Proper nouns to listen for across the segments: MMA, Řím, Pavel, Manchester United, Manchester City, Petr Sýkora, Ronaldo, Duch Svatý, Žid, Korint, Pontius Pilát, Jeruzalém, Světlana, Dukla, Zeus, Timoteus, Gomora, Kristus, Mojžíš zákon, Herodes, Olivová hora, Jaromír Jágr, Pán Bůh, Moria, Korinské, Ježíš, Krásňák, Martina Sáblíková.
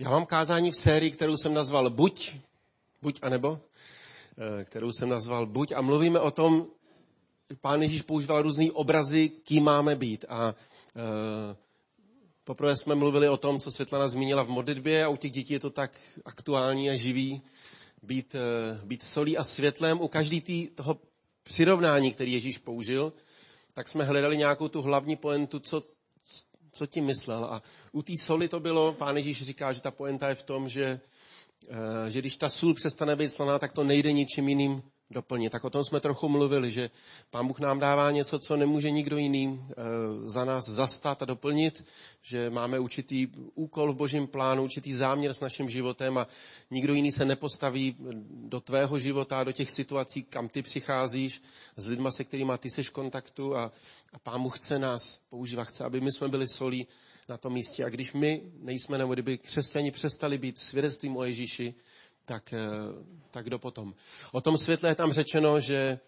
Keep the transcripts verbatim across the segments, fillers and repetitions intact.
Já mám kázání v sérii, kterou jsem nazval Buď, buď a nebo, kterou jsem nazval Buď, a mluvíme o tom, Pán Ježíš používal různý obrazy, kým máme být. A e, poprvé jsme mluvili o tom, co Světlana zmínila v modlitbě, a u těch dětí je to tak aktuální a živý, být, e, být solí a světlem. U každý tý, toho přirovnání, který Ježíš použil, tak jsme hledali nějakou tu hlavní pointu, co, co tím myslel. A u té soli to bylo, Pán Ježíš říká, že ta pointa je v tom, že, e, že když ta sůl přestane být slaná, tak to nejde ničím jiným doplnit. Tak o tom jsme trochu mluvili, že Pán Bůh nám dává něco, co nemůže nikdo jiný za nás zastat a doplnit, že máme určitý úkol v Božím plánu, určitý záměr s naším životem a nikdo jiný se nepostaví do tvého života, do těch situací, kam ty přicházíš, s lidma, se kterými ty seš v kontaktu, a, a Pán Bůh chce nás používat, chce, aby my jsme byli solí na tom místě. A když my nejsme, nebo kdyby křesťani přestali být svědectvím o Ježíši, Tak, tak kdo potom? O tom světle je tam řečeno, že,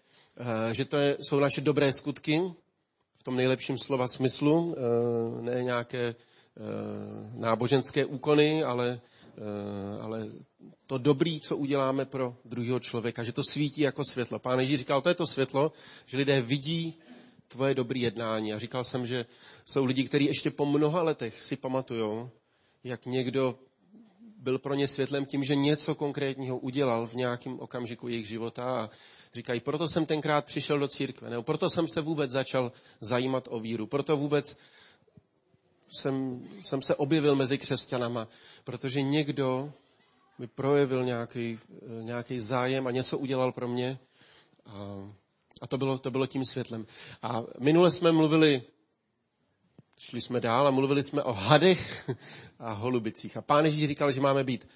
že to je, jsou naše dobré skutky, v tom nejlepším slova smyslu, ne nějaké náboženské úkony, ale, ale to dobré, co uděláme pro druhého člověka, že to svítí jako světlo. Pán Ježíš říkal, to je to světlo, že lidé vidí tvoje dobré jednání. A říkal jsem, že jsou lidi, kteří ještě po mnoha letech si pamatujou, jak někdo byl pro ně světlem tím, že něco konkrétního udělal v nějakém okamžiku jejich života, a říkají, proto jsem tenkrát přišel do církve, nebo proto jsem se vůbec začal zajímat o víru, proto vůbec jsem, jsem se objevil mezi křesťanama, protože někdo mi projevil nějaký, nějaký zájem a něco udělal pro mě, a, a to, bylo, to bylo tím světlem. A minule jsme mluvili Šli jsme dál a mluvili jsme o hadech a holubicích. A Pán Ježíš říkal, že máme být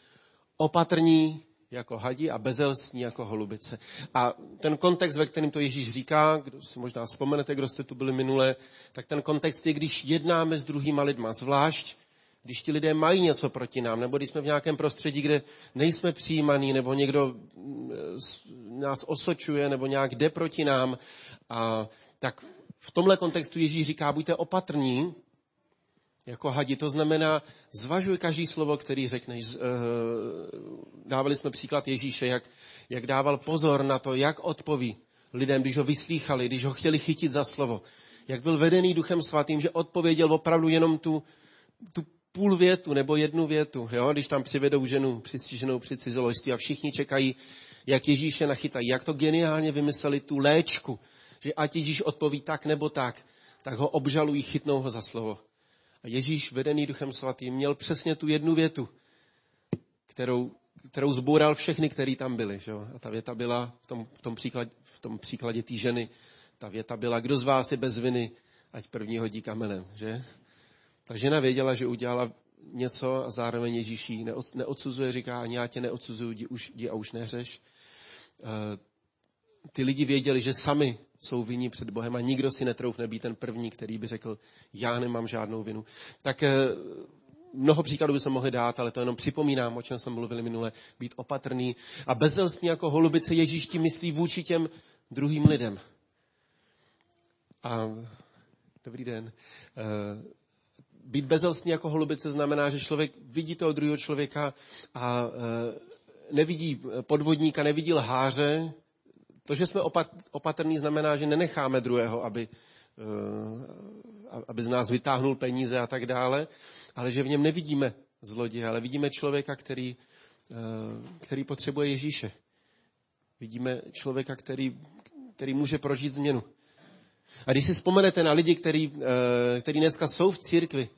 opatrní jako hadi a bezelstní jako holubice. A ten kontext, ve kterém to Ježíš říká, kdo si možná vzpomenete, kdo jste tu byli minule, tak ten kontext je, když jednáme s druhýma lidma, zvlášť když ti lidé mají něco proti nám, nebo když jsme v nějakém prostředí, kde nejsme přijímaní, nebo někdo nás osočuje, nebo nějak jde proti nám, a tak v tomhle kontextu Ježíš říká, buďte opatrní jako hadi. To znamená, zvažuj každý slovo, který řekneš. Dávali jsme příklad Ježíše, jak, jak dával pozor na to, jak odpoví lidem, když ho vyslýchali, když ho chtěli chytit za slovo. Jak byl vedený Duchem Svatým, že odpověděl opravdu jenom tu, tu půl větu nebo jednu větu. Jo? Když tam přivedou ženu přistiženou při cizoložství a všichni čekají, jak Ježíše nachytají. Jak to geniálně vymysleli tu léčku, že ať Ježíš odpoví tak nebo tak, tak ho obžalují, chytnou ho za slovo. A Ježíš, vedený Duchem Svatým, měl přesně tu jednu větu, kterou, kterou zboural všechny, který tam byli. Že? A ta věta byla, v tom, v tom příkladě, v tom příkladě té ženy, ta věta byla, kdo z vás je bez viny, ať první hodí kamenem. Že? Ta žena věděla, že udělala něco, a zároveň Ježíš ji neodsuzuje, říká, ani já tě neodsuzuju, jdi, už, jdi a už nehřeš. Ty lidi věděli, že sami jsou vinní před Bohem a nikdo si netroufne být ten první, který by řekl, já nemám žádnou vinu. Tak mnoho příkladů by se mohli dát, ale to jenom připomínám, o čem jsme mluvili minule, být opatrný. A bezelstní jako holubice Ježíš tím myslí vůči těm druhým lidem. A dobrý den. Být bezelstní jako holubice znamená, že člověk vidí toho druhého člověka a nevidí podvodníka, nevidí lháře. To, že jsme opatrní, znamená, že nenecháme druhého, aby, aby z nás vytáhnul peníze a tak dále, ale že v něm nevidíme zloděje, ale vidíme člověka, který, který potřebuje Ježíše. Vidíme člověka, který, který může prožít změnu. A když si vzpomenete na lidi, který, který dneska jsou v církvi,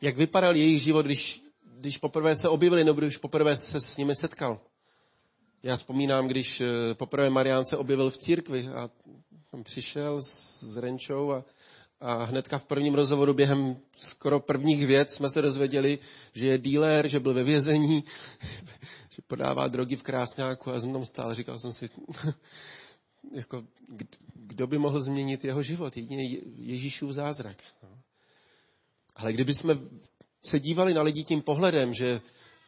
jak vypadal jejich život, když, když poprvé se objevili, nebo když poprvé se s nimi setkal. Já vzpomínám, když poprvé Marián se objevil v církvi a tam přišel s Renčou a, a hnedka v prvním rozhovoru během skoro prvních věc jsme se dozvěděli, že je dealer, že byl ve vězení, že podává drogy v Krásňáku, a jsem tam stál, říkal jsem si, jako, kdo by mohl změnit jeho život, jedině Ježíšův zázrak. Ale kdyby jsme se dívali na lidi tím pohledem, že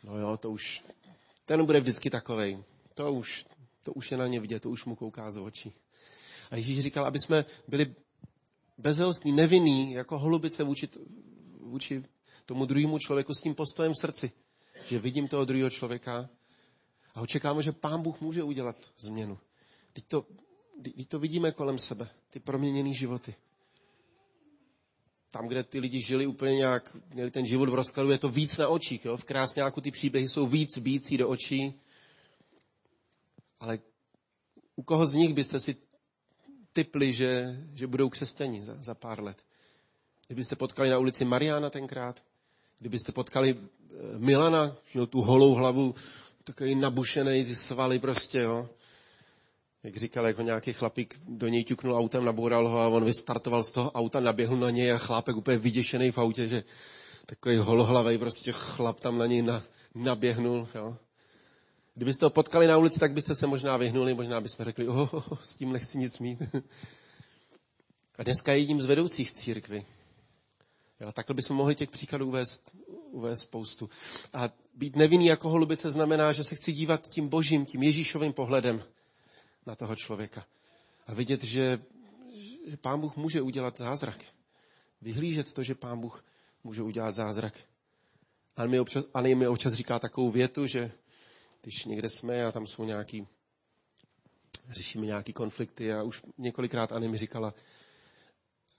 no jo, to už, ten bude vždycky takovej. To už, to už je na ně vidět, to už mu kouká z očí. A Ježíš říkal, aby jsme byli bezelstní, nevinní, jako holubice vůči, vůči tomu druhému člověku s tím postojem v srdci, že vidím toho druhého člověka a očekáme, že Pán Bůh může udělat změnu. Teď to, teď to vidíme kolem sebe, ty proměněné životy. Tam, kde ty lidi žili úplně nějak, měli ten život v rozkladu, je to víc na očích. Jo? V Krásňáku ty příběhy jsou víc bící do očí. Ale u koho z nich byste si tipli, že, že budou křesťani za, za pár let? Kdybyste potkali na ulici Mariána tenkrát, kdybyste potkali Milana, měl tu holou hlavu, takový nabušený, ty svaly prostě, jo. Jak říkal, jako nějaký chlapík do něj ťuknul autem, naboural ho a on vystartoval z toho auta, naběhl na něj a chlápek úplně vyděšený v autě, že takový holohlavej prostě chlap tam na něj na, naběhnul, jo. Kdybyste ho potkali na ulici, tak byste se možná vyhnuli, možná bychom řekli, oh, oh, oh, s tím nechci nic mít. A dneska je jedním z vedoucích církvy. Jo, takhle bychom mohli těch příkladů uvést, uvést spoustu. A být nevinný jako holubice znamená, že se chci dívat tím božím, tím Ježíšovým pohledem na toho člověka. A vidět, že, že Pán Bůh může udělat zázrak. Vyhlížet to, že Pán Bůh může udělat zázrak. A mi občas, a mi občas říká takovou větu, že když někde jsme a tam jsou nějaký, řešíme nějaký konflikty a už několikrát Anny mi říkala,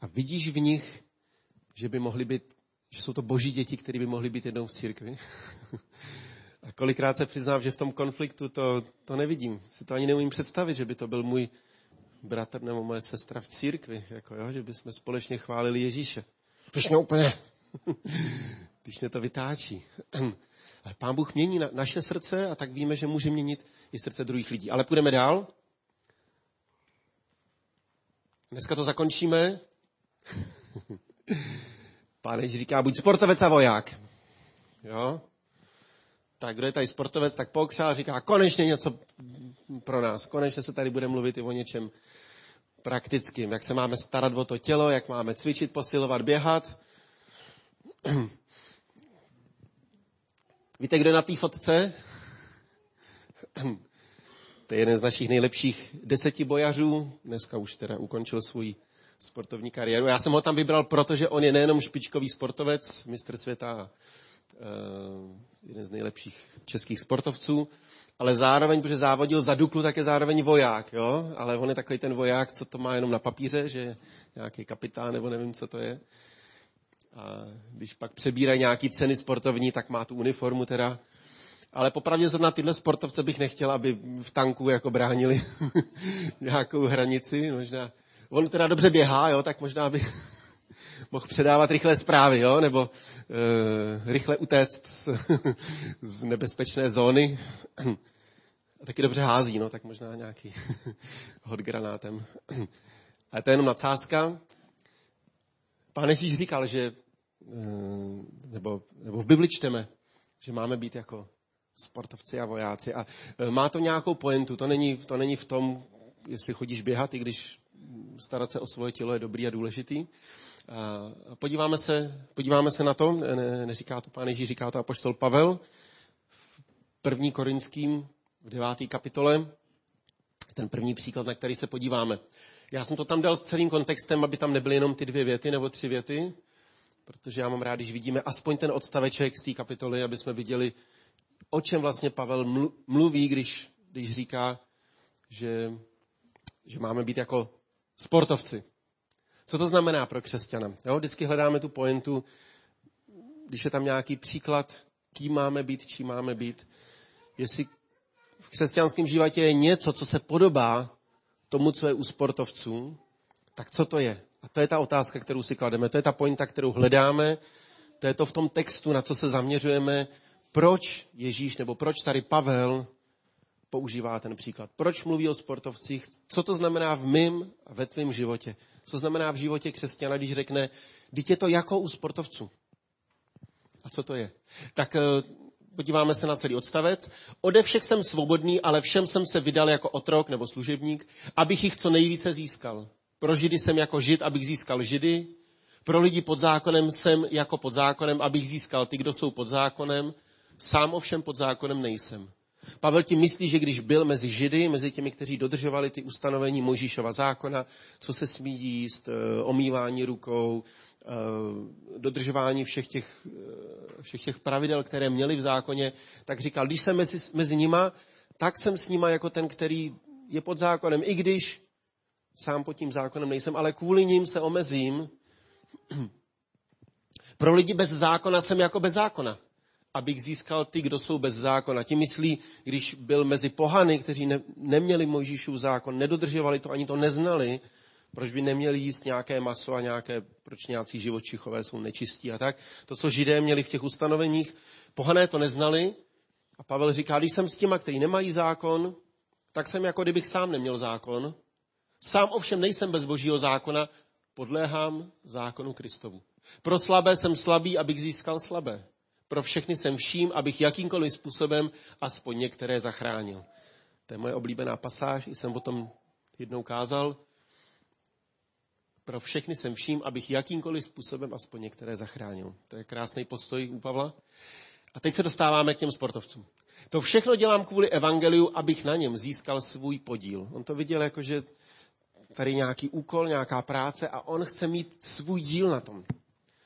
a vidíš v nich, že by mohly být, že jsou to boží děti, které by mohly být jednou v církvi. A kolikrát se přiznám, že v tom konfliktu to, to nevidím. Si to ani neumím představit, že by to byl můj bratr nebo moje sestra v církvi. Jako jo, že bychom společně chválili Ježíše. Což mě úplně, když mě to vytáčí. Ale Pán Bůh mění na, naše srdce a tak víme, že může měnit i srdce druhých lidí. Ale půjdeme dál. Dneska to zakončíme. Pán Ježíš říká, buď sportovec a voják. Jo? Tak kdo je tady sportovec, tak pokřál, říká, konečně něco pro nás. Konečně se tady bude mluvit i o něčem praktickým. Jak se máme starat o to tělo, jak máme cvičit, posilovat, běhat. Víte, kdo je na té fotce? To je jeden z našich nejlepších deseti bojařů. Dneska už teda ukončil svůj sportovní kariéru. Já jsem ho tam vybral, protože on je nejenom špičkový sportovec, mistr světa a jeden z nejlepších českých sportovců, ale zároveň, protože závodil za Duklu, tak je zároveň voják, jo? Ale on je takový ten voják, co to má jenom na papíře, že nějaký kapitán nebo nevím, co to je. A když pak přebírají nějaký ceny sportovní, tak má tu uniformu teda. Ale popravdě zrovna tyhle sportovce bych nechtěl, aby v tanku jako bránili nějakou hranici. Možná on teda dobře běhá, jo, tak možná by mohl předávat rychlé zprávy, jo, nebo e, rychle utéct z, z nebezpečné zóny. A taky dobře hází, no, tak možná nějaký hod granátem. Ale to je jenom nadsázka. Pán Ježíš říkal, že, nebo, nebo v Bibli čteme, že máme být jako sportovci a vojáci. A má to nějakou pointu. To není, to není v tom, jestli chodíš běhat, i když starat se o svoje tělo je dobrý a důležitý. A podíváme, se, podíváme se na to, ne, neříká to Pán Ježíš, říká to apoštol Pavel v první Korinským, v deváté kapitole, ten první příklad, na který se podíváme. Já jsem to tam dal s celým kontextem, aby tam nebyly jenom ty dvě věty nebo tři věty, protože já mám rád, když vidíme aspoň ten odstaveček z té kapitoly, aby jsme viděli, o čem vlastně Pavel mluví, když, když říká, že, že máme být jako sportovci. Co to znamená pro křesťana? Jo, vždycky hledáme tu pointu, když je tam nějaký příklad, kým máme být, čím máme být. Jestli v křesťanském životě je něco, co se podobá tomu, co je u sportovců, tak co to je? A to je ta otázka, kterou si klademe. To je ta pointa, kterou hledáme. To je to v tom textu, na co se zaměřujeme. Proč Ježíš, nebo proč tady Pavel používá ten příklad? Proč mluví o sportovcích? Co to znamená v mém a ve tvém životě? Co znamená v životě křesťana, když řekne, vždyť je to jako u sportovců? A co to je? Tak podíváme se na celý odstavec. Ode všech jsem svobodný, ale všem jsem se vydal jako otrok nebo služebník, abych jich co nejvíce získal. Pro Židy jsem jako Žid, abych získal Židy. Pro lidi pod zákonem jsem jako pod zákonem, abych získal ty, kdo jsou pod zákonem. Sám ovšem pod zákonem nejsem. Pavel tím myslí, že když byl mezi Židy, mezi těmi, kteří dodržovali ty ustanovení Mojžíšova zákona, co se smí jíst, omývání rukou, dodržování všech těch, všech těch pravidel, které měli v zákoně, tak říkal, když jsem mezi, mezi nima, tak jsem s nima jako ten, který je pod zákonem, i když sám pod tím zákonem nejsem, ale kvůli ním se omezím. Pro lidi bez zákona jsem jako bez zákona, abych získal ty, kdo jsou bez zákona. Ti myslí, když byl mezi pohany, kteří ne, neměli Mojžíšův zákon, nedodržovali to, ani to neznali, proč by neměli jíst nějaké maso a nějaké, proč nějací živočichové jsou nečistí a tak. To, co Židé měli v těch ustanoveních, pohané to neznali. A Pavel říká, když jsem s těma, kteří nemají zákon, tak jsem jako kdybych sám neměl zákon. Sám ovšem nejsem bez božího zákona, podléhám zákonu Kristovu. Pro slabé jsem slabý, abych získal slabé. Pro všechny jsem vším, abych jakýmkoliv způsobem aspoň některé zachránil. To je moje oblíbená pasáž, jsem o tom jednou kázal. Pro všechny jsem vším, abych jakýmkoliv způsobem aspoň některé zachránil. To je krásný postoj u Pavla. A teď se dostáváme k těm sportovcům. To všechno dělám kvůli evangeliu, abych na něm získal svůj podíl. On to viděl jako, že tady nějaký úkol, nějaká práce a on chce mít svůj díl na tom.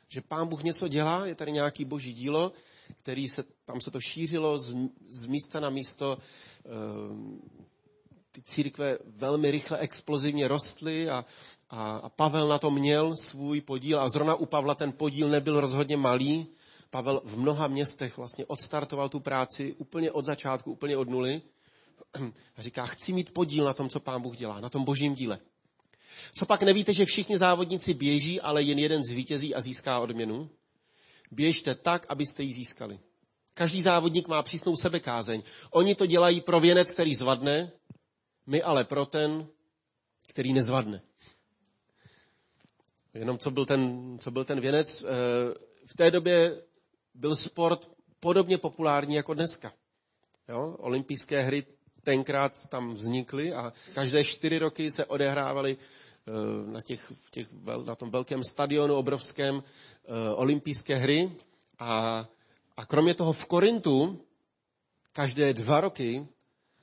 Že Pán Bůh něco dělá, je tady nějaký boží dílo, který se, tam se to šířilo z, z místa na místo. Ty církve velmi rychle, explozivně rostly a, a, a Pavel na to měl svůj podíl. A zrovna u Pavla ten podíl nebyl rozhodně malý. Pavel v mnoha městech vlastně odstartoval tu práci úplně od začátku, úplně od nuly. A říká, chci mít podíl na tom, co Pán Bůh dělá, na tom božím díle. Co pak nevíte, že všichni závodníci běží, ale jen jeden zvítězí a získá odměnu? Běžte tak, abyste ji získali. Každý závodník má přísnou sebekázeň. Oni to dělají pro věnec, který zvadne, my ale pro ten, který nezvadne. Jenom co byl ten, co byl ten věnec, v té době byl sport podobně populární jako dneska. Jo? Olympijské hry tenkrát tam vznikly a každé čtyři roky se odehrávaly na, těch, těch, na tom velkém stadionu obrovském olympijské hry. A, a kromě toho v Korintu každé dva roky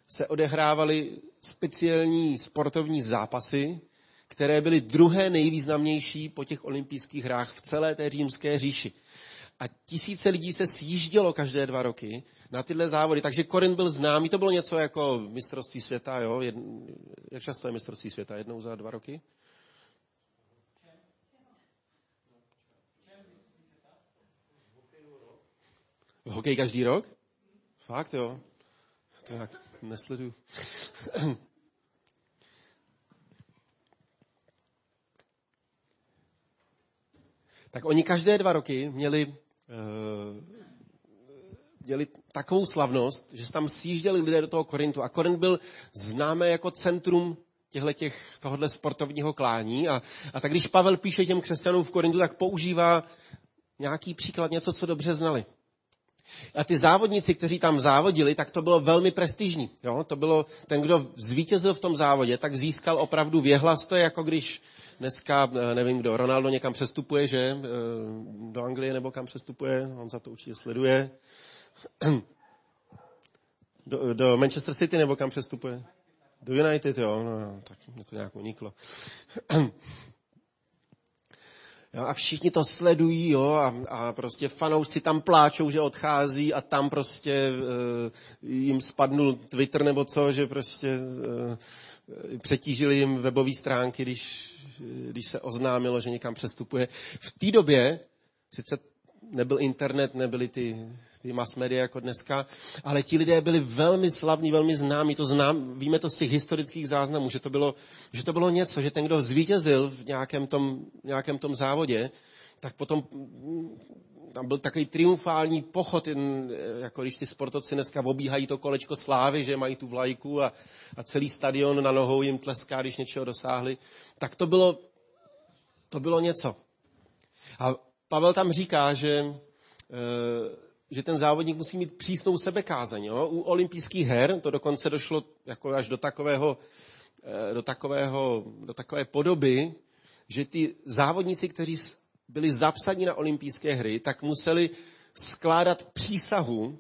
se odehrávaly speciální sportovní zápasy, které byly druhé nejvýznamnější po těch olympijských hrách v celé té římské říši. A tisíce lidí se sjíždělo každé dva roky na tyhle závody. Takže Korint byl známý, to bylo něco jako mistrovství světa. Jo? Jedn... Jak často je mistrovství světa? Jednou za dva roky? V hokeji každý rok? Fakt jo. To já nesleduju. Tak oni každé dva roky měli, měli takovou slavnost, že se tam sjížděli lidé do toho Korintu. A Korint byl známý jako centrum těchhletěch, tohohle sportovního klání. A, a tak když Pavel píše těm křesťanům v Korintu, tak používá nějaký příklad, něco, co dobře znali. A ty závodníci, kteří tam závodili, tak to bylo velmi prestižní. Jo? To bylo ten, kdo zvítězil v tom závodě, tak získal opravdu věhlas. To je jako když dneska, nevím kdo, Ronaldo někam přestupuje, že? Do Anglie nebo kam přestupuje? On za to určitě sleduje. Do, do Manchester City nebo kam přestupuje? Do United, jo. No, tak mě to nějak uniklo. Jo, a všichni to sledují, jo, a, a prostě fanoušci tam pláčou, že odchází a tam prostě e, jim spadnul Twitter nebo co, že prostě e, přetížili jim webové stránky, když, když se oznámilo, že někam přestupuje. V té době, sice nebyl internet, nebyly ty, ty mass media jako dneska, ale ti lidé byli velmi slavní, velmi známí, to znám, víme to z těch historických záznamů, že to bylo, že to bylo něco, že ten, kdo zvítězil v nějakém tom, nějakém tom závodě, tak potom tam byl takový triumfální pochod, jako když ty sportovci dneska obíhají to kolečko slávy, že mají tu vlajku a, a celý stadion na nohou jim tleská, když něčeho dosáhli, tak to bylo, to bylo něco. A Pavel tam říká, že, že ten závodník musí mít přísnou sebekázeň. Jo? U olympijských her to dokonce došlo jako až do, takového, do, takového, do takové podoby, že ty závodníci, kteří byli zapsaní na olympijské hry, tak museli skládat přísahu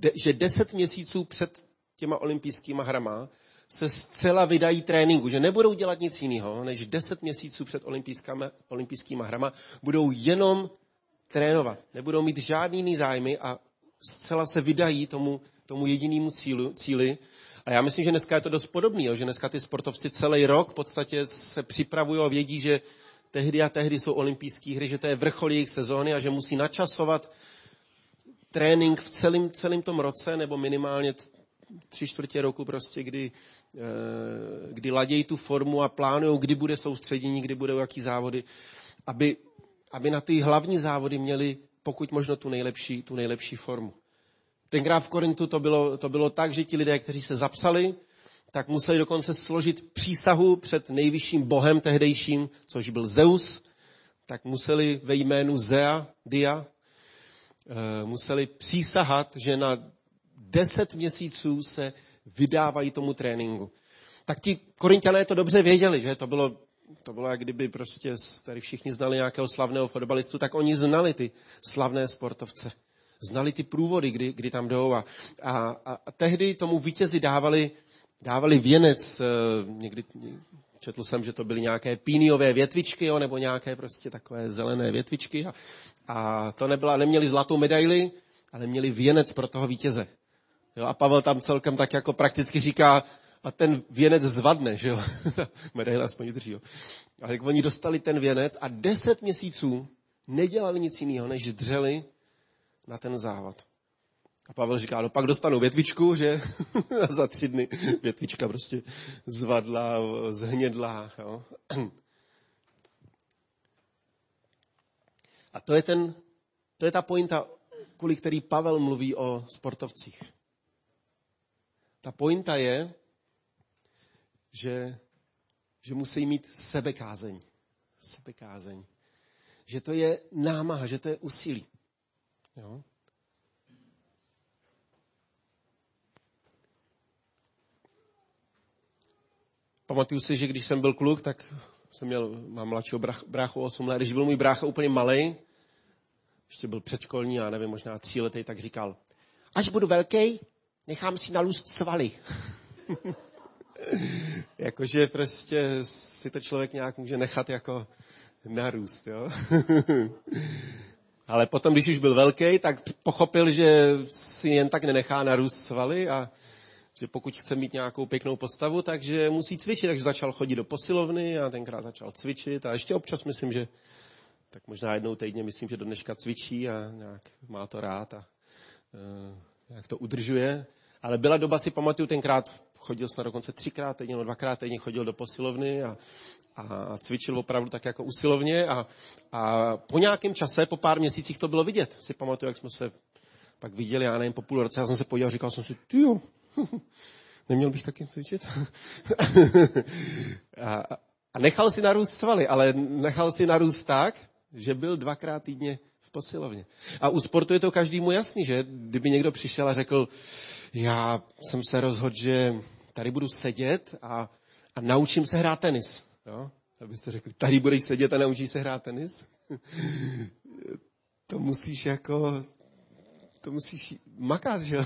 de, že deset měsíců před těma olympijskýma hrama se zcela vydají tréninku, že nebudou dělat nic jiného, než deset měsíců před olympijskýma hrama budou jenom trénovat. Nebudou mít žádný jiný zájmy a zcela se vydají tomu, tomu jedinému cílu, cíli. A já myslím, že dneska je to dost podobné, že dneska ty sportovci celý rok v podstatě se připravují a vědí, že tehdy a tehdy jsou olympijské hry, že to je vrchol jejich sezóny a že musí načasovat trénink v celém, celém tom roce nebo minimálně tři čtvrtě roku prostě, kdy, kdy ladějí tu formu a plánují, kdy bude soustředění, kdy budou jaký závody, aby, aby na ty hlavní závody měli pokud možno tu nejlepší, tu nejlepší formu. Tenkrát v Korintu to bylo, to bylo tak, že ti lidé, kteří se zapsali, tak museli dokonce složit přísahu před nejvyšším bohem tehdejším, což byl Zeus, tak museli ve jménu Zea, Dia, museli přísahat, že na deset měsíců se vydávají tomu tréninku. Tak ti Korinťané to dobře věděli, že to bylo, to bylo jak kdyby prostě tady všichni znali nějakého slavného fotbalistu, tak oni znali ty slavné sportovce. Znali ty průvody, kdy, kdy tam jdou a, a, a tehdy tomu vítězi dávali, dávali věnec. Někdy četl jsem, že to byly nějaké píniové větvičky, jo, nebo nějaké prostě takové zelené větvičky a, a to nebyla, neměli zlatou medaili, ale měli věnec pro toho vítěze. Jo, a Pavel tam celkem tak jako prakticky říká, a ten věnec zvadne, že jo, medaile aspoň drží, jo. A tak oni dostali ten věnec a deset měsíců nedělali nic jiného, než dřeli na ten závod. A Pavel říká, no pak dostanu větvičku, že? A za tři dny větvička prostě zvadla, zhnědla. Jo? A to je, ten, to je ta pointa, kvůli který Pavel mluví o sportovcích. Ta pointa je, že, že musí mít sebekázeň. Sebekázeň. Že to je námaha, že to je úsilí. Jo. Pamatuju si, že když jsem byl kluk, tak jsem měl, mám mladšího bráchu osm let, když byl můj brácha úplně malej, ještě byl předškolní, já nevím, možná tříletej, tak říkal, až budu velký, nechám si nalůst svaly. Jakože prostě si to člověk nějak může nechat jako narůst, jo. Ale potom, když už byl velký, tak pochopil, že si jen tak nenechá narůst svaly a že pokud chce mít nějakou pěknou postavu, takže musí cvičit. Takže začal chodit do posilovny a tenkrát začal cvičit. A ještě občas myslím, že tak možná jednou týdně myslím, že do dneška cvičí a nějak má to rád a uh, nějak to udržuje. Ale byla doba, si pamatuju, tenkrát chodil snad dokonce třikrát týdně, no dvakrát týdně chodil do posilovny a, a cvičil opravdu tak jako usilovně a, a po nějakém čase, po pár měsících to bylo vidět. Si pamatuju, jak jsme se pak viděli, já nevím, po půl roce, já jsem se podíval, říkal jsem si, tyjo, neměl bych taky cvičit. a, a nechal si narůst svaly, ale nechal si narůst tak, že byl dvakrát týdně v posilovně. A u sportu je to každému jasný, že? Kdyby někdo přišel a řekl, já jsem se rozhodl, že tady budu sedět a, a naučím se hrát tenis. No? Abyste řekli, tady budeš sedět a naučíš se hrát tenis? To musíš jako, to musíš makat, že?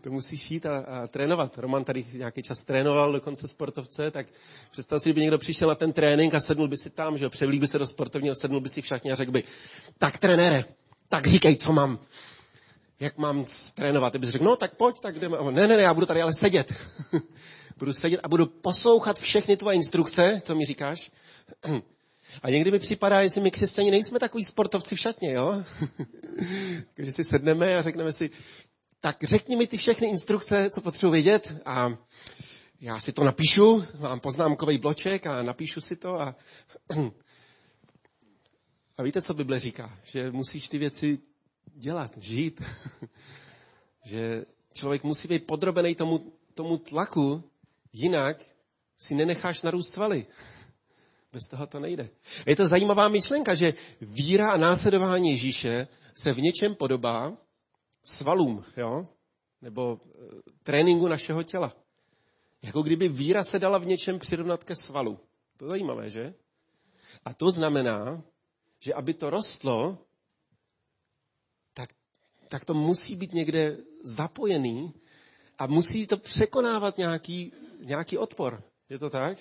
To musíš jít a, a trénovat. Roman tady nějaký čas trénoval, dokonce sportovce, tak představ si, kdyby někdo přišel na ten trénink a sednul by si tam, že? Převlík by se do sportovního, sednul by si v šatně a řekl by, tak trenére, tak říkej, co mám. Jak mám trénovat? Ty bys řekl, no tak pojď, tak jdeme. Ne, ne, ne, já budu tady ale sedět. Budu sedět a budu poslouchat všechny tvoje instrukce, co mi říkáš. A někdy mi připadá, jestli my křesťani nejsme takový sportovci v šatně, jo? Když si sedneme a řekneme si, tak řekni mi ty všechny instrukce, co potřebuji vědět a já si to napíšu, mám poznámkový bloček a napíšu si to a... A víte, co Bible říká? Že musíš ty věci dělat, žít. Že člověk musí být podrobený tomu, tomu tlaku, jinak si nenecháš narůst svaly. Bez toho to nejde. Je to zajímavá myšlenka, že víra a následování Ježíše se v něčem podobá svalům, jo? Nebo e, tréninku našeho těla. Jako kdyby víra se dala v něčem přirovnat ke svalu. To je zajímavé, že? A to znamená, že aby to rostlo, tak to musí být někde zapojený a musí to překonávat nějaký, nějaký odpor. Je to tak?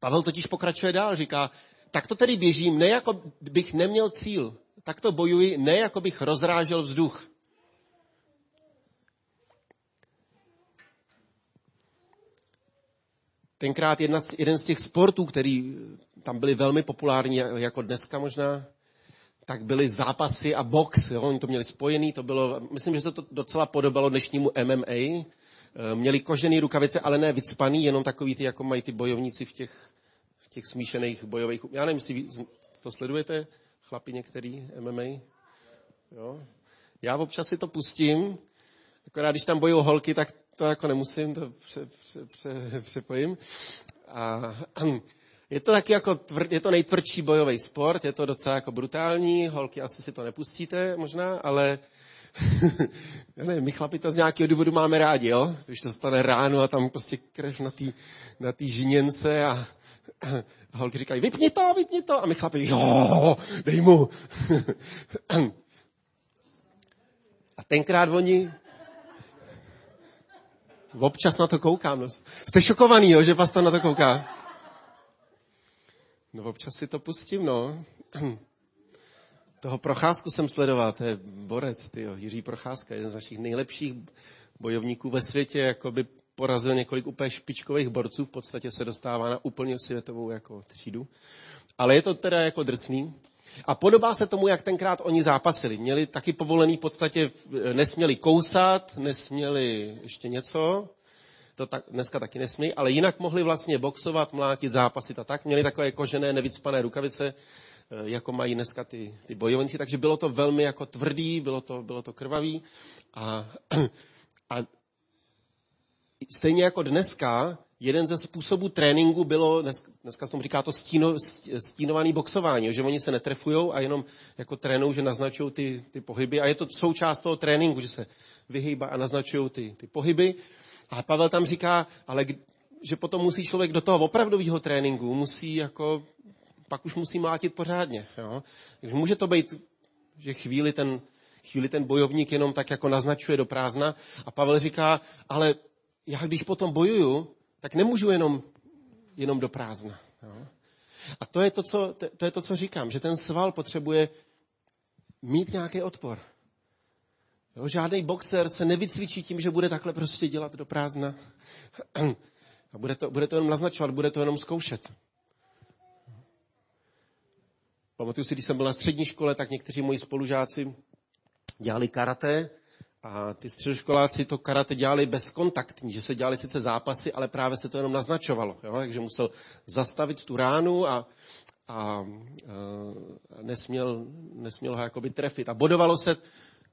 Pavel totiž pokračuje dál, říká, tak to tedy běžím, ne jako bych neměl cíl, tak to bojuji, ne jako bych rozrážel vzduch. Tenkrát jedna z, jeden z těch sportů, který tam byly velmi populární, jako dneska možná, tak byly zápasy a box. Jo? Oni to měli spojený, to bylo, myslím, že se to docela podobalo dnešnímu M M A. Měli kožený rukavice, ale ne vycpaný, jenom takový ty, jako mají ty bojovníci v těch, v těch smíšených bojových. Já nevím, jestli to sledujete, chlapi některý, M M A. Jo? Já občas si to pustím, akorát když tam bojují holky, tak to jako nemusím, to pře, pře, pře, přepojím. A, je to taky jako tvr, je to nejtvrdší bojový sport, je to docela jako brutální, holky asi si to nepustíte možná, ale já nevím, my chlapi to z nějakého důvodu máme rádi, jo? Když to stane ráno a tam prostě krev na té na té žiněnce a, a holky říkají, vypni to, vypni to, a my chlapi, jo, dej mu. A tenkrát oni... Občas na to koukám. No. Jste šokovaný, jo, že pastor na to kouká? No občas si to pustím, no. Toho Procházku jsem sledoval, to je borec, tyjo, Jiří Procházka, jeden z našich nejlepších bojovníků ve světě, jakoby porazil několik úplně špičkových borců, v podstatě se dostává na úplně světovou jako třídu. Ale je to teda jako drsný. A podobá se tomu, jak tenkrát oni zápasili. Měli taky povolený v podstatě, nesměli kousat, nesměli ještě něco, to tak, dneska taky nesmějí, ale jinak mohli vlastně boxovat, mlátit, zápasit a tak. Měli takové kožené, nevycpané rukavice, jako mají dneska ty, ty bojovníci, takže bylo to velmi jako tvrdý, bylo to, bylo to krvavý. A, a stejně jako dneska, jeden ze způsobů tréninku bylo, dneska se tomu říká to stíno, stínovaný boxování, že oni se netrefujou a jenom jako trénují, že naznačují ty, ty pohyby. A je to součást toho tréninku, že se vyhýbá a naznačují ty, ty pohyby. A Pavel tam říká, ale že potom musí člověk do toho opravdového tréninku, musí jako, pak už musí mlátit pořádně. Jo? Takže může to být, že chvíli ten, chvíli ten bojovník jenom tak jako naznačuje do prázdna. A Pavel říká, ale já když potom bojuju, tak nemůžu jenom, jenom do prázdna. Jo. A to je to, co, to, to je to, co říkám, že ten sval potřebuje mít nějaký odpor. Jo, žádný boxer se nevycvičí tím, že bude takhle prostě dělat do prázdna. A bude to, bude to jenom naznačovat, bude to jenom zkoušet. Pamatuju si, když jsem byl na střední škole, tak někteří moji spolužáci dělali karate. A ty středoškoláci to karate dělali bezkontaktní, že se dělali sice zápasy, ale právě se to jenom naznačovalo. Jo? Takže musel zastavit tu ránu a, a, a nesměl, nesměl ho jakoby trefit. A bodovalo se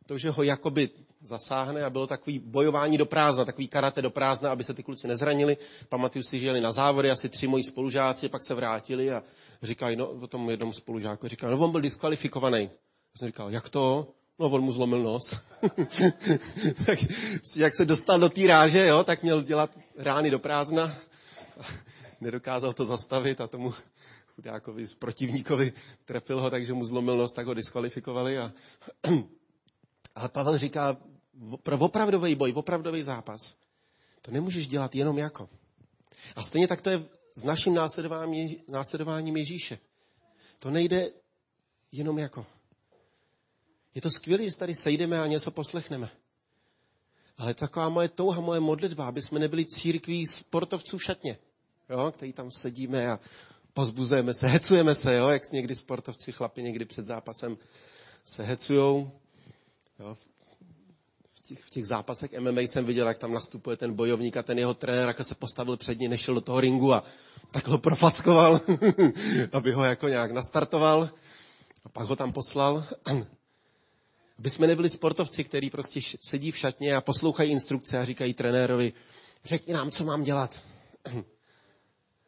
to, že ho jakoby zasáhne a bylo takový bojování do prázdna, takový karate do prázdna, aby se ty kluci nezranili. Pamatuju si, že jeli na závody, asi tři moji spolužáci, pak se vrátili a říkají, no o tom jednom spolužáku, říkají, no on byl diskvalifikovaný. Já jsem říkal, jak to? No, on mu zlomil nos. Tak, jak se dostal do té ráže, jo, tak měl dělat rány do prázdna. Nedokázal to zastavit a tomu chudákovi, protivníkovi trefil ho, takže mu zlomil nos, tak ho diskvalifikovali. A... Ale Pavel říká, pro opravdový boj, opravdový zápas, to nemůžeš dělat jenom jako. A stejně tak to je s naším následováním, následováním Ježíše. To nejde jenom jako. Je to skvělé, že tady sejdeme a něco poslechneme. Ale taková moje touha, moje modlitba, aby jsme nebyli církví sportovců v šatně, jo, který tam sedíme a pozbuzujeme se, hecujeme se, jo, jak někdy sportovci, chlapi někdy před zápasem se hecujou. Jo. V, těch, v těch zápasech M M A jsem viděl, jak tam nastupuje ten bojovník a ten jeho trenér, jak se postavil před ní, nešel do toho ringu a tak ho profackoval, aby ho jako nějak nastartoval a pak ho tam poslal. Aby jsme nebyli sportovci, který prostě sedí v šatně a poslouchají instrukce a říkají trenérovi, řekni nám, co mám dělat.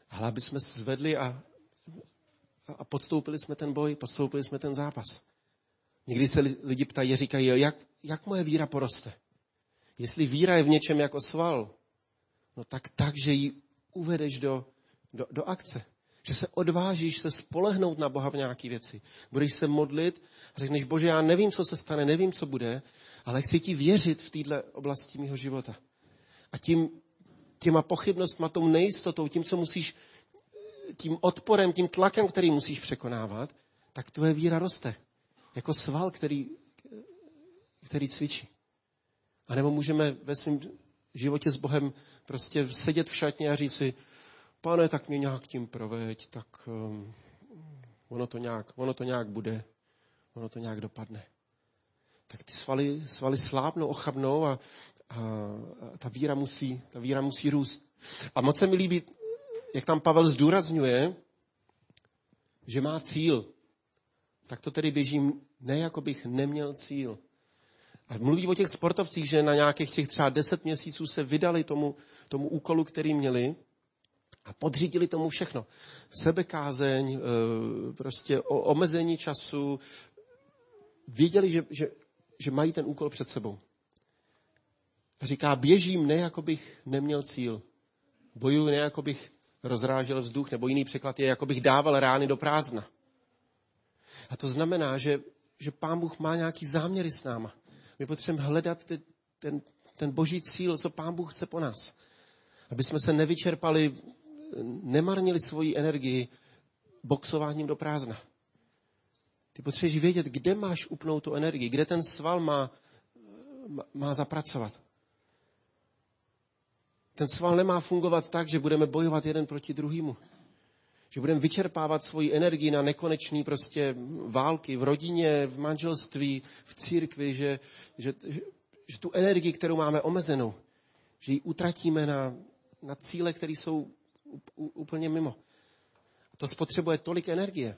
Ale aby jsme se zvedli a, a podstoupili jsme ten boj, podstoupili jsme ten zápas. Někdy se lidi ptají a říkají, jak, jak moje víra poroste. Jestli víra je v něčem jako sval, no tak, tak že ji uvedeš do, do, do akce. Že se odvážíš se spolehnout na Boha v nějaké věci. Budeš se modlit a řekneš, Bože, já nevím, co se stane, nevím, co bude, ale chci ti věřit v této oblasti mýho života. A tím, těma pochybnostma, tou nejistotou, tím, co musíš, tím odporem, tím tlakem, který musíš překonávat, tak tvoje víra roste. Jako sval, který, který cvičí. A nebo můžeme ve svém životě s Bohem prostě sedět v šatně a říct si, Pane, tak mě nějak tím proveď, tak um, ono, to nějak, ono to nějak bude, ono to nějak dopadne. Tak ty svaly, svaly slábnou, ochabnou a, a, a ta, víra musí, ta víra musí růst. A moc se mi líbí, jak tam Pavel zdůrazňuje, že má cíl. Tak to tedy běžím, ne jako bych neměl cíl. A mluví o těch sportovcích, že na nějakých těch třeba deset měsíců se vydali tomu, tomu úkolu, který měli, a podřídili tomu všechno. Sebekázeň, prostě omezení času. Věděli, že, že, že mají ten úkol před sebou. A říká, běžím ne, jako bych neměl cíl. Bojuju ne, jako bych rozrážel vzduch, nebo jiný překlad je, jako bych dával rány do prázdna. A to znamená, že, že Pán Bůh má nějaký záměry s náma. My potřebujeme hledat ty, ten, ten boží cíl, co Pán Bůh chce po nás. Aby jsme se nevyčerpali, nemarnili svoji energii boxováním do prázdna. Ty potřebuješ vědět, kde máš upnout tu energii, kde ten sval má, má zapracovat. Ten sval nemá fungovat tak, že budeme bojovat jeden proti druhému. Že budeme vyčerpávat svoji energii na nekonečné prostě války v rodině, v manželství, v církvi, že, že, že, že tu energii, kterou máme omezenou, že ji utratíme na, na cíle, které jsou úplně mimo. A to spotřebuje tolik energie.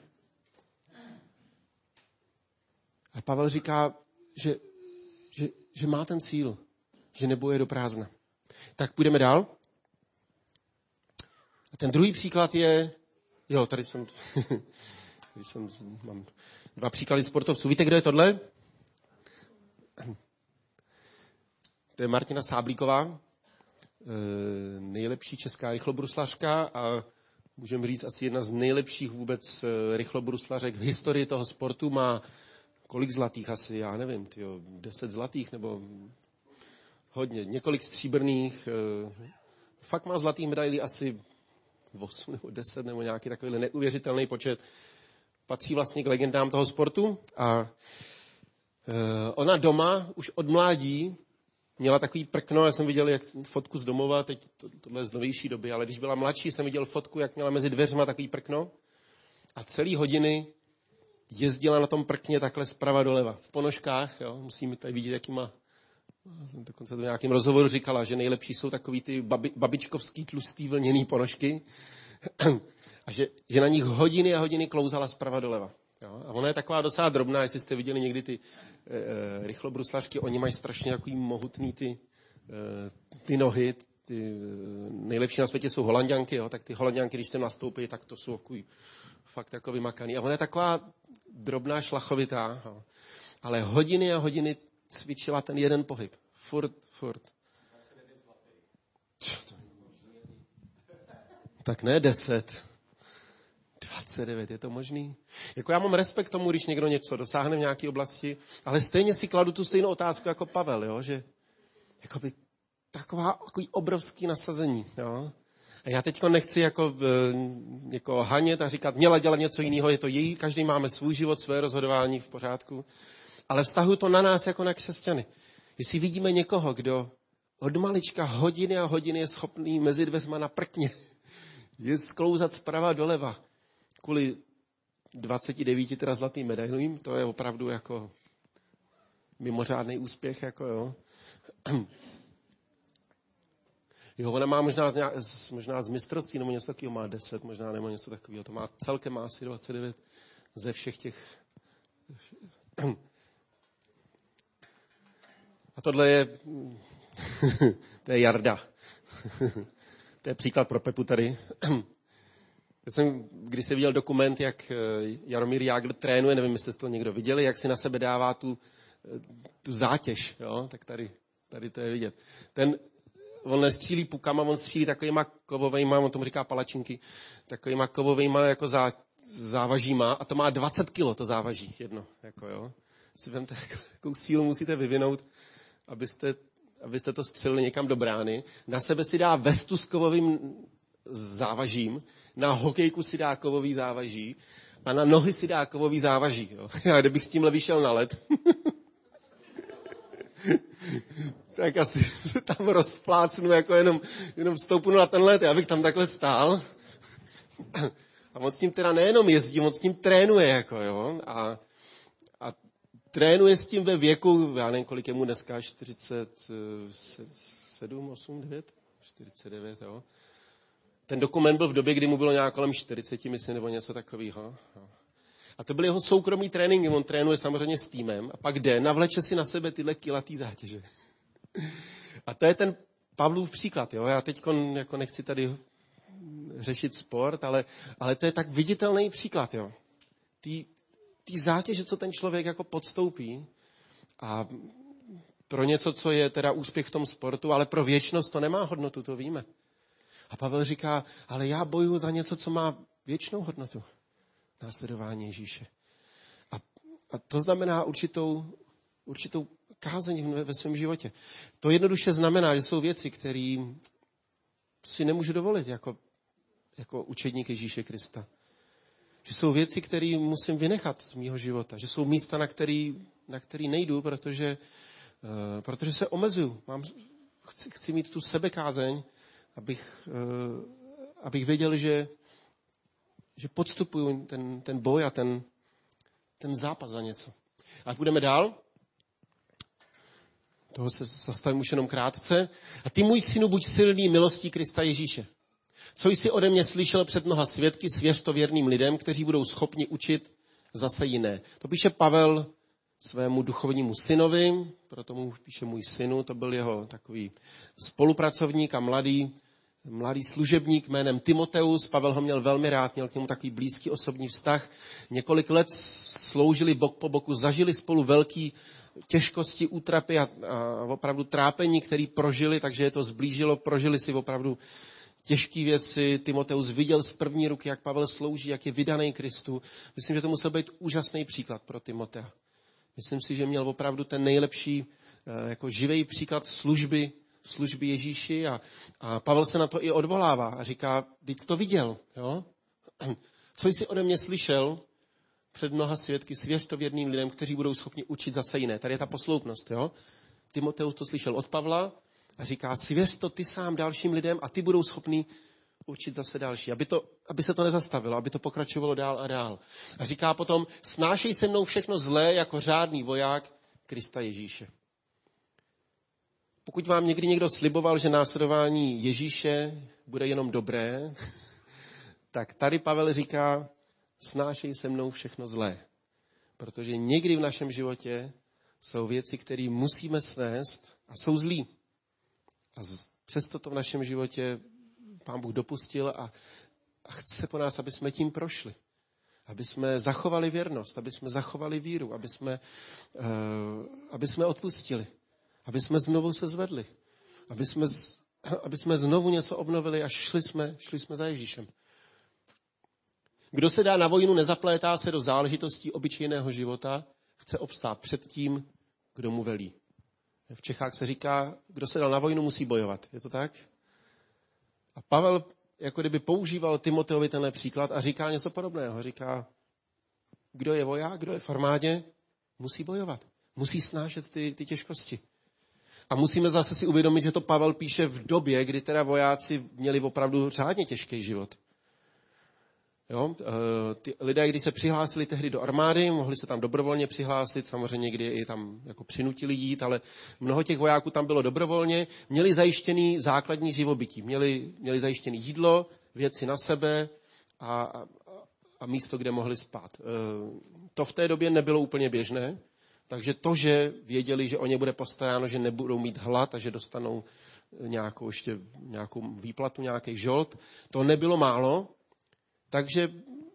A Pavel říká, že, že, že má ten cíl, že nebojuje do prázdna. Tak půjdeme dál. A ten druhý příklad je... Jo, tady jsem... tady jsem mám dva příklady sportovců. Víte, kdo je tohle? To je Martina Sáblíková. Nejlepší česká rychlobruslařka a můžeme říct asi jedna z nejlepších vůbec rychlobruslařek v historii toho sportu. Má kolik zlatých asi, já nevím, tyjo, deset zlatých nebo hodně, několik stříbrných. Fakt má zlatých medailí asi osm nebo deset nebo nějaký takový neuvěřitelný počet. Patří vlastně k legendám toho sportu a ona doma už od mládí měla takový prkno, já jsem viděl jak fotku z domova, teď to, tohle je z novější doby, ale když byla mladší, jsem viděl fotku, jak měla mezi dveřma takový prkno a celý hodiny jezdila na tom prkně takhle zprava doleva, v ponožkách, jo, musíme tady vidět, jaký má, jsem dokonce v nějakém rozhovoru říkala, že nejlepší jsou takový ty babi, babičkovský tlustý vlněný ponožky a že, že na nich hodiny a hodiny klouzala zprava doleva. Jo, a ona je taková docela drobná, jestli jste viděli někdy ty e, rychlobruslařky, oni mají strašně takový mohutný ty, e, ty nohy, ty, nejlepší na světě jsou Holanďanky, jo, tak ty Holanďanky, když tam nastoupí, tak to jsou takový, fakt takový makaný. A ona je taková drobná, šlachovitá, jo, ale hodiny a hodiny cvičila ten jeden pohyb. Furt, furt. Tak ne deset. dvacet devět, je to možný? Jako já mám respekt k tomu, když někdo něco dosáhne v nějaké oblasti, ale stejně si kladu tu stejnou otázku jako Pavel, jo? Že jakoby taková takový obrovský nasazení. Jo? A já teď nechci jako, jako hanět a říkat, měla dělat něco jiného, je to její, každý máme svůj život, své rozhodování v pořádku, ale vztahuji to na nás jako na křesťany. Jestli vidíme někoho, kdo od malička hodiny a hodiny je schopný mezi dveřma na prkně, je sklouzat zprava doleva, kvůli dvacet devět teda zlatým medailím, to je opravdu jako mimořádný úspěch, jako jo. Jo, ona má možná z, nějak, možná z mistrovství, nebo něco takového má deset, možná nebo něco takového, to má celkem má asi dvacet devět ze všech těch. A tohle je, to je Jarda. To je příklad pro Pepu tady. Já jsem když jsem viděl dokument, jak Jaromír Jágr trénuje, nevím, jestli to někdo viděli, jak si na sebe dává tu, tu zátěž. Jo? Tak tady, tady to je vidět. Ten, on nestřílí pukama, on střílí takovýma kovovejma, on tomu říká palačinky, takovýma kovovejma jako zá, závažíma a to má dvacet kilo, to závaží jedno. Jako jo. Si vemte, jakou sílu musíte vyvinout, abyste, abyste to střelili někam do brány. Na sebe si dá vestu s kovovým závažím, na hokejku si dá kovový závaží a na nohy si dá kovový závaží. Jo. Já kdybych s tímhle vyšel na led, tak asi se tam rozplácnu, jako jenom, jenom vstoupnu na ten led. Já bych tam takhle stál. A on s ním teda nejenom jezdí, on s ním trénuje, jako jo. A, a trénuje s tím ve věku, já nevím, kolik je mu dneska, čtyřicet sedm, osm, devět, čtyřicet devět, jo. Ten dokument byl v době, kdy mu bylo nějak kolem čtyřicet, myslím, nebo něco takového. A to byly jeho soukromý tréninky. On trénuje samozřejmě s týmem a pak jde, navleče si na sebe tyhle kilatý zátěže. A to je ten Pavlův příklad. Jo? Já teď jako nechci tady řešit sport, ale, ale to je tak viditelný příklad. Jo? Ty, ty zátěže, co ten člověk jako podstoupí a pro něco, co je teda úspěch v tom sportu, ale pro věčnost to nemá hodnotu, to víme. A Pavel říká, ale já bojuju za něco, co má věčnou hodnotu. Následování Ježíše. A, a to znamená určitou, určitou kázeň ve, ve svém životě. To jednoduše znamená, že jsou věci, které si nemůžu dovolit jako, jako učedník Ježíše Krista. Že jsou věci, které musím vynechat z mýho života. Že jsou místa, na které na který nejdu, protože, uh, protože se omezuju. Mám, chci, chci mít tu sebekázeň, abych, uh, abych věděl, že že podstupuju ten, ten boj a ten, ten zápas za něco. A půjdeme dál. Toho se zastavím už jenom krátce. A ty, můj synu, buď silný milostí Krista Ježíše. Co jsi ode mě slyšel před mnoha svědky, svěř to věrným lidem, kteří budou schopni učit zase jiné. To píše Pavel svému duchovnímu synovi, proto mu píše můj synu, to byl jeho takový spolupracovník a mladý Mladý služebník jménem Timoteus, Pavel ho měl velmi rád, měl k němu takový blízký osobní vztah. Několik let sloužili bok po boku, zažili spolu velký těžkosti, útrapy a, a opravdu trápení, který prožili, takže je to zblížilo, prožili si opravdu těžké věci. Timoteus viděl z první ruky, jak Pavel slouží, jak je vydaný Kristu. Myslím, že to musel být úžasný příklad pro Timotea. Myslím si, že měl opravdu ten nejlepší jako živý příklad služby, služby Ježíši a, a Pavel se na to i odvolává a říká, vždyť to viděl, jo? Co jsi ode mě slyšel před mnoha svědky, svěř to věrným lidem, kteří budou schopni učit zase jiné. Tady je ta posloupnost, jo? Timoteus to slyšel od Pavla a říká, svěř to ty sám dalším lidem a ty budou schopni učit zase další, aby, to, aby se to nezastavilo, aby to pokračovalo dál a dál. A říká potom, snášej se mnou všechno zlé jako řádný voják Krista Ježíše. Pokud vám někdy někdo sliboval, že následování Ježíše bude jenom dobré, tak tady Pavel říká, snášej se mnou všechno zlé. Protože někdy v našem životě jsou věci, které musíme snést a jsou zlí. A přesto to v našem životě Pán Bůh dopustil a, a chce po nás, aby jsme tím prošli. Aby jsme zachovali věrnost, aby jsme zachovali víru, aby jsme, uh, aby jsme odpustili. Aby jsme znovu se zvedli. Aby jsme, aby jsme znovu něco obnovili a šli jsme, šli jsme za Ježíšem. Kdo se dá na vojnu, nezaplétá se do záležitostí obyčejného života, chce obstát před tím, kdo mu velí. V Čechách se říká, kdo se dá na vojnu, musí bojovat. Je to tak? A Pavel jako kdyby používal Timoteovi tenhle příklad a říká něco podobného. Říká, kdo je voják, kdo je v armádě, musí bojovat. Musí snášet ty, ty těžkosti. A musíme zase si uvědomit, že to Pavel píše v době, kdy teda vojáci měli opravdu řádně těžký život. Jo? Ty lidé, když se přihlásili tehdy do armády, mohli se tam dobrovolně přihlásit, samozřejmě kdy i tam jako přinutili jít, ale mnoho těch vojáků tam bylo dobrovolně, měli zajištěný základní živobytí, měli, měli zajištěné jídlo, věci na sebe a, a, a místo, kde mohli spát. To v té době nebylo úplně běžné. Takže to, že věděli, že o ně bude postaráno, že nebudou mít hlad a že dostanou nějakou, ještě, nějakou výplatu, nějaký žolt, to nebylo málo. Takže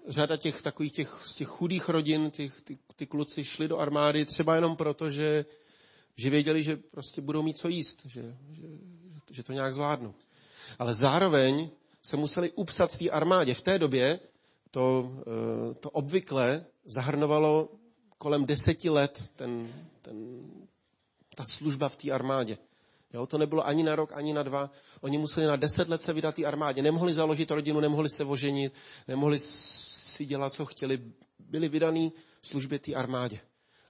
řada těch takových těch, z těch chudých rodin, těch, ty, ty kluci šli do armády třeba jenom proto, že, že věděli, že prostě budou mít co jíst, že, že že to nějak zvládnu. Ale zároveň se museli upsat v té armádě. V té době to, to obvykle zahrnovalo kolem deseti let ten, ten, ta služba v té armádě. Jo, to nebylo ani na rok, ani na dva. Oni museli na deset let se vydat té armádě. Nemohli založit rodinu, nemohli se oženit, nemohli si dělat, co chtěli. Byli vydaný službě té armádě.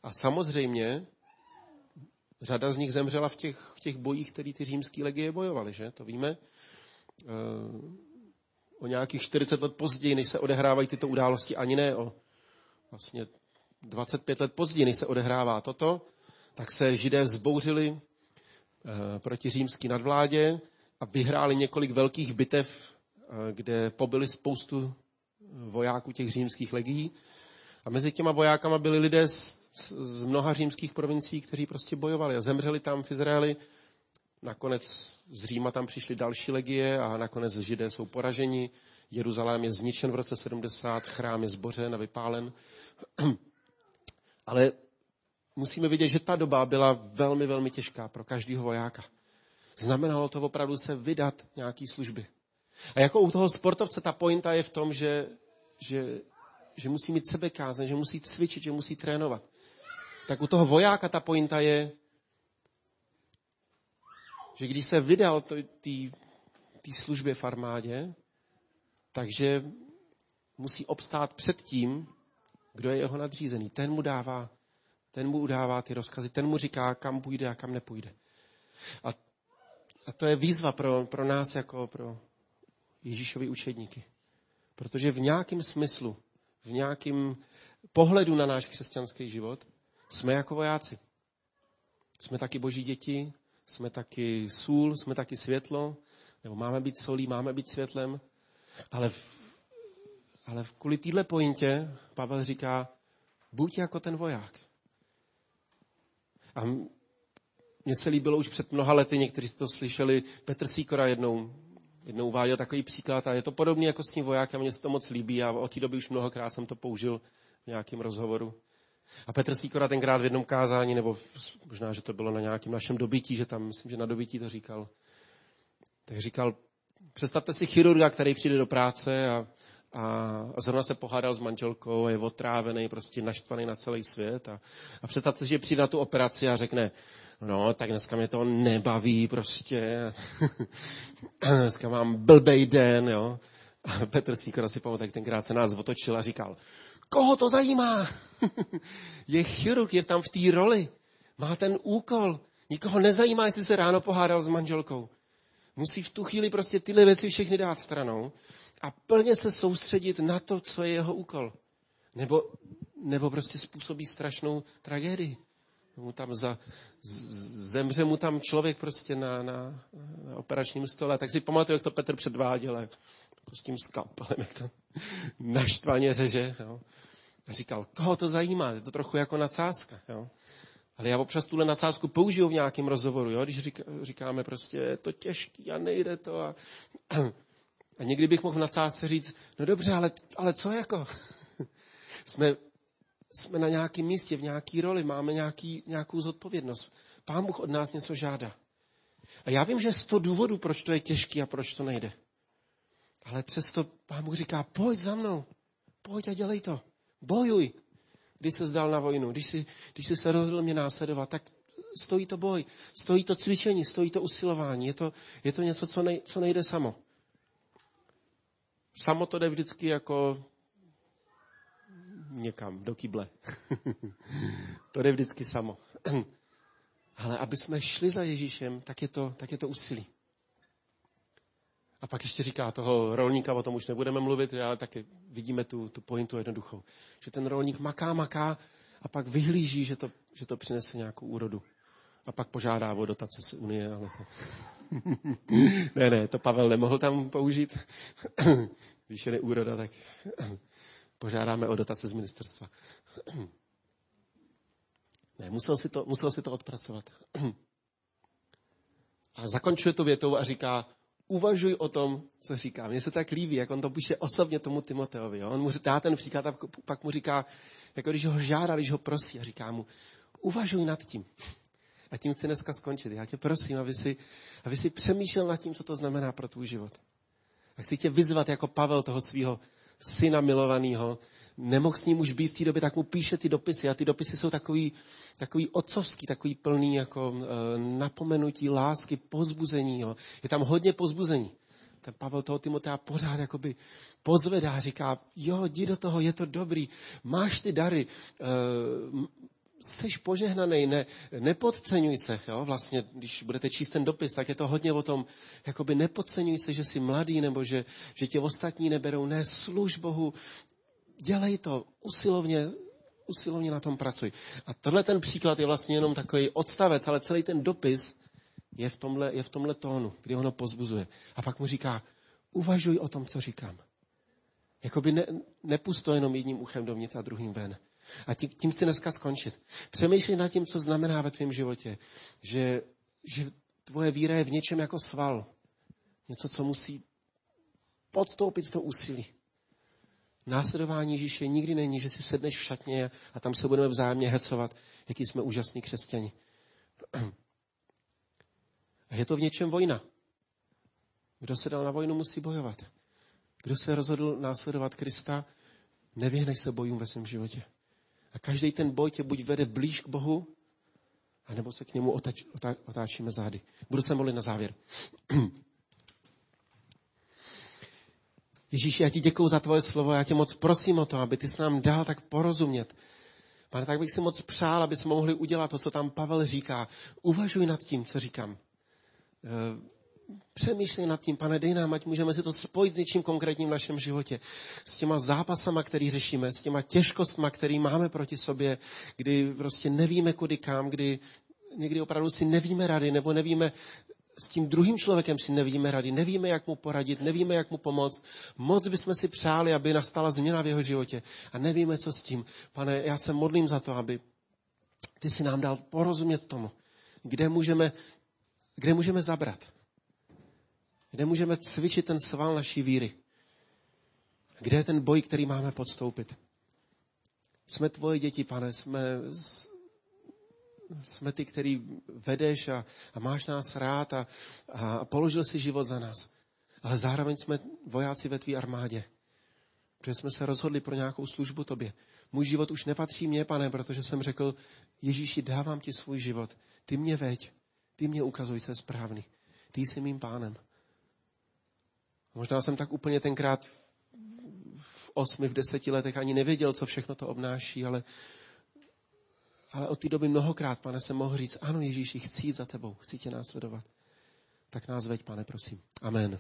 A samozřejmě řada z nich zemřela v těch, v těch bojích, které ty římské legie bojovaly, že? To víme. E, o nějakých čtyřicet let později, než se odehrávají tyto události, ani ne o vlastně dvacet pět let později, než se odehrává toto, tak se Židé vzbouřili e, proti římské nadvládě a vyhráli několik velkých bitev, e, kde pobyli spoustu vojáků těch římských legií. A mezi těma vojákama byli lidé z, z mnoha římských provincií, kteří prostě bojovali a zemřeli tam v Izraeli. Nakonec z Říma tam přišly další legie a nakonec Židé jsou poraženi. Jeruzalém je zničen v roce sedmdesát, chrám je zbořen a vypálen. Ale musíme vidět, že ta doba byla velmi, velmi těžká pro každého vojáka. Znamenalo to opravdu se vydat nějaký služby. A jako u toho sportovce ta pointa je v tom, že... že že musí mít sebekázeň, že musí cvičit, že musí trénovat. Tak u toho vojáka ta pointa je, že když se vydal té službě v armádě, takže musí obstát před tím, kdo je jeho nadřízený. Ten mu dává, ten mu udává ty rozkazy, ten mu říká, kam půjde a kam nepůjde. A, a to je výzva pro, pro nás jako pro Ježíšovi učedníky. Protože v nějakém smyslu v nějakém pohledu na náš křesťanský život, jsme jako vojáci. Jsme taky boží děti, jsme taky sůl, jsme taky světlo, nebo máme být solí, máme být světlem, ale, v, ale v kvůli téhle pointě Pavel říká, buď jako ten voják. A mně se líbilo už před mnoha lety, někteří to slyšeli, Petr Sýkora jednou, Jednou uváděl takový příklad a je to podobný jako s tím vojákem, mně se to moc líbí a od té doby už mnohokrát jsem to použil v nějakém rozhovoru. A Petr Sýkora tenkrát v jednom kázání, nebo možná, že to bylo na nějakém našem dobytí, že tam, myslím, že na dobytí to říkal. Tak říkal, představte si chirurga, který přijde do práce a, a, a zrovna se pohádal s manželkou, je otrávený, prostě naštvaný na celý svět. A, a představte si, že přijde na tu operaci a řekne, no, tak dneska mě to nebaví prostě. Dneska mám blbej den, jo. A Petr Sýkora si pamatuju, tak tenkrát se nás otočil a říkal, koho to zajímá? Je chirurg, je tam v té roli. Má ten úkol. Nikoho nezajímá, jestli se ráno pohádal s manželkou. Musí v tu chvíli prostě tyhle věci všechny dát stranou a plně se soustředit na to, co je jeho úkol. Nebo, nebo prostě způsobí strašnou tragédii. Mu tam za, zemře mu tam člověk prostě na, na, na operačním stole. Tak si pamatuju, jak to Petr předváděl, jako s tím skalpelem, jak to naštvaně řeže. Jo. A říkal, koho to zajímá? Je to trochu jako nadsázka. Jo. Ale já občas tuhle nadsázku použiju v nějakém rozhovoru, jo, když řík, říkáme prostě, je to těžký a nejde to. A, a někdy bych mohl v nadsázce říct, no dobře, ale, ale co jako? Jsme... Jsme na nějakém místě, v nějaké roli, máme nějaký, nějakou zodpovědnost. Pán Bůh od nás něco žádá. A já vím, že je sto důvodů, proč to je těžké a proč to nejde. Ale přesto Pán Bůh říká, pojď za mnou, pojď a dělej to, bojuj. Když se zdal na vojnu, když jsi, když jsi se rozhodl mě následovat, tak stojí to boj, stojí to cvičení, stojí to usilování, je to, je to něco, co, nej, co nejde samo. Samo to jde vždycky jako... někam, do kyble. To jde vždycky samo. Ale aby jsme šli za Ježíšem, tak je to, tak je to úsilí. A pak ještě říká toho rolníka, o tom už nebudeme mluvit, ale taky vidíme tu, tu pointu jednoduchou. Že ten rolník maká, maká a pak vyhlíží, že to, že to přinese nějakou úrodu. A pak požádá o dotace z Unie, ale to... ne, ne, to Pavel nemohl tam použít. Když je neúroda, tak... požádáme o dotace z ministerstva. Ne, musel si to, musel si to odpracovat. A zakončuje to větou a říká, uvažuj o tom, co říká. Mně se tak líbí, jak on to píše osobně tomu Timoteovi. Jo? On mu dá ten příklad a pak mu říká, jako když ho žádá, když ho prosí a říká mu, uvažuj nad tím. A A tím chci dneska skončit. Já tě prosím, aby si, aby si přemýšlel nad tím, co to znamená pro tvůj život. A chci tě vyzvat jako Pavel, toho svého syna milovaného. Nemohl s ním už být v té době, tak mu píše ty dopisy. A ty dopisy jsou takový, takový otcovský, takový plný jako e, napomenutí, lásky, pozbuzení. Jo. Je tam hodně pozbuzení. Ten Pavel toho Timotea pořád jakoby pozvedá, říká, jo, jdi do toho, je to dobrý, máš ty dary, e, seš požehnanej, ne, nepodceňuj se, jo, vlastně, když budete číst ten dopis, tak je to hodně o tom, jakoby nepodceňuj se, že jsi mladý, nebo že, že tě ostatní neberou, ne, služ Bohu, dělej to, usilovně, usilovně na tom pracuj. A tohle ten příklad je vlastně jenom takový odstavec, ale celý ten dopis je v tomhle, je v tomhle tónu, kdy ono pozbuzuje. A pak mu říká, uvažuj o tom, co říkám. Jakoby ne, nepust to jenom jedním uchem dovnitř a druhým ven. A tím, tím chci dneska skončit. Přemýšlej nad tím, co znamená ve tvém životě, že, že tvoje víra je v něčem jako sval. Něco, co musí podstoupit to úsilí. Následování Ježíše nikdy není, že si sedneš v šatně a tam se budeme vzájemně hecovat, jaký jsme úžasní křesťani. A je to v něčem vojna. Kdo se dal na vojnu, musí bojovat. Kdo se rozhodl následovat Krista, nevyhneš se bojům ve svém životě. A každý ten boj tě buď vede blíž k Bohu, anebo se k němu otač, otá, otáčíme zády. Budu se modlit na závěr. Ježíši, já ti děkuju za tvoje slovo, já tě moc prosím o to, aby ty jsi nám dal tak porozumět. Pane, tak bych si moc přál, aby jsme mohli udělat to, co tam Pavel říká. Uvažuj nad tím, co říkám. Přemýšlej nad tím, Pane, dej nám, ať můžeme si to spojit s něčím konkrétním v našem životě. S těma zápasama, který řešíme, s těma těžkostma, který máme proti sobě, kdy prostě nevíme kudy kam, kdy někdy opravdu si nevíme rady, nebo nevíme, s tím druhým člověkem si nevíme rady, nevíme, jak mu poradit, nevíme, jak mu pomoct. Moc bychom si přáli, aby nastala změna v jeho životě a nevíme, co s tím. Pane, já se modlím za to, aby ty si nám dal porozumět tomu, kde můžeme, kde můžeme zabrat. Kde můžeme cvičit ten sval naší víry? Kde je ten boj, který máme podstoupit? Jsme tvoje děti, Pane, jsme, jsme ty, který vedeš a, a máš nás rád a, a položil si život za nás. Ale zároveň jsme vojáci ve tvé armádě, protože jsme se rozhodli pro nějakou službu tobě. Můj život už nepatří mně, Pane, protože jsem řekl, Ježíši, dávám ti svůj život. Ty mě veď, ty mě ukazuj, co je správný. Ty jsi mým pánem. Možná jsem tak úplně tenkrát v osmi, v deseti letech ani nevěděl, co všechno to obnáší, ale, ale od té doby mnohokrát, Pane, jsem mohl říct, ano Ježíši, chci jít za tebou, chci tě následovat. Tak nás veď, Pane, prosím. Amen.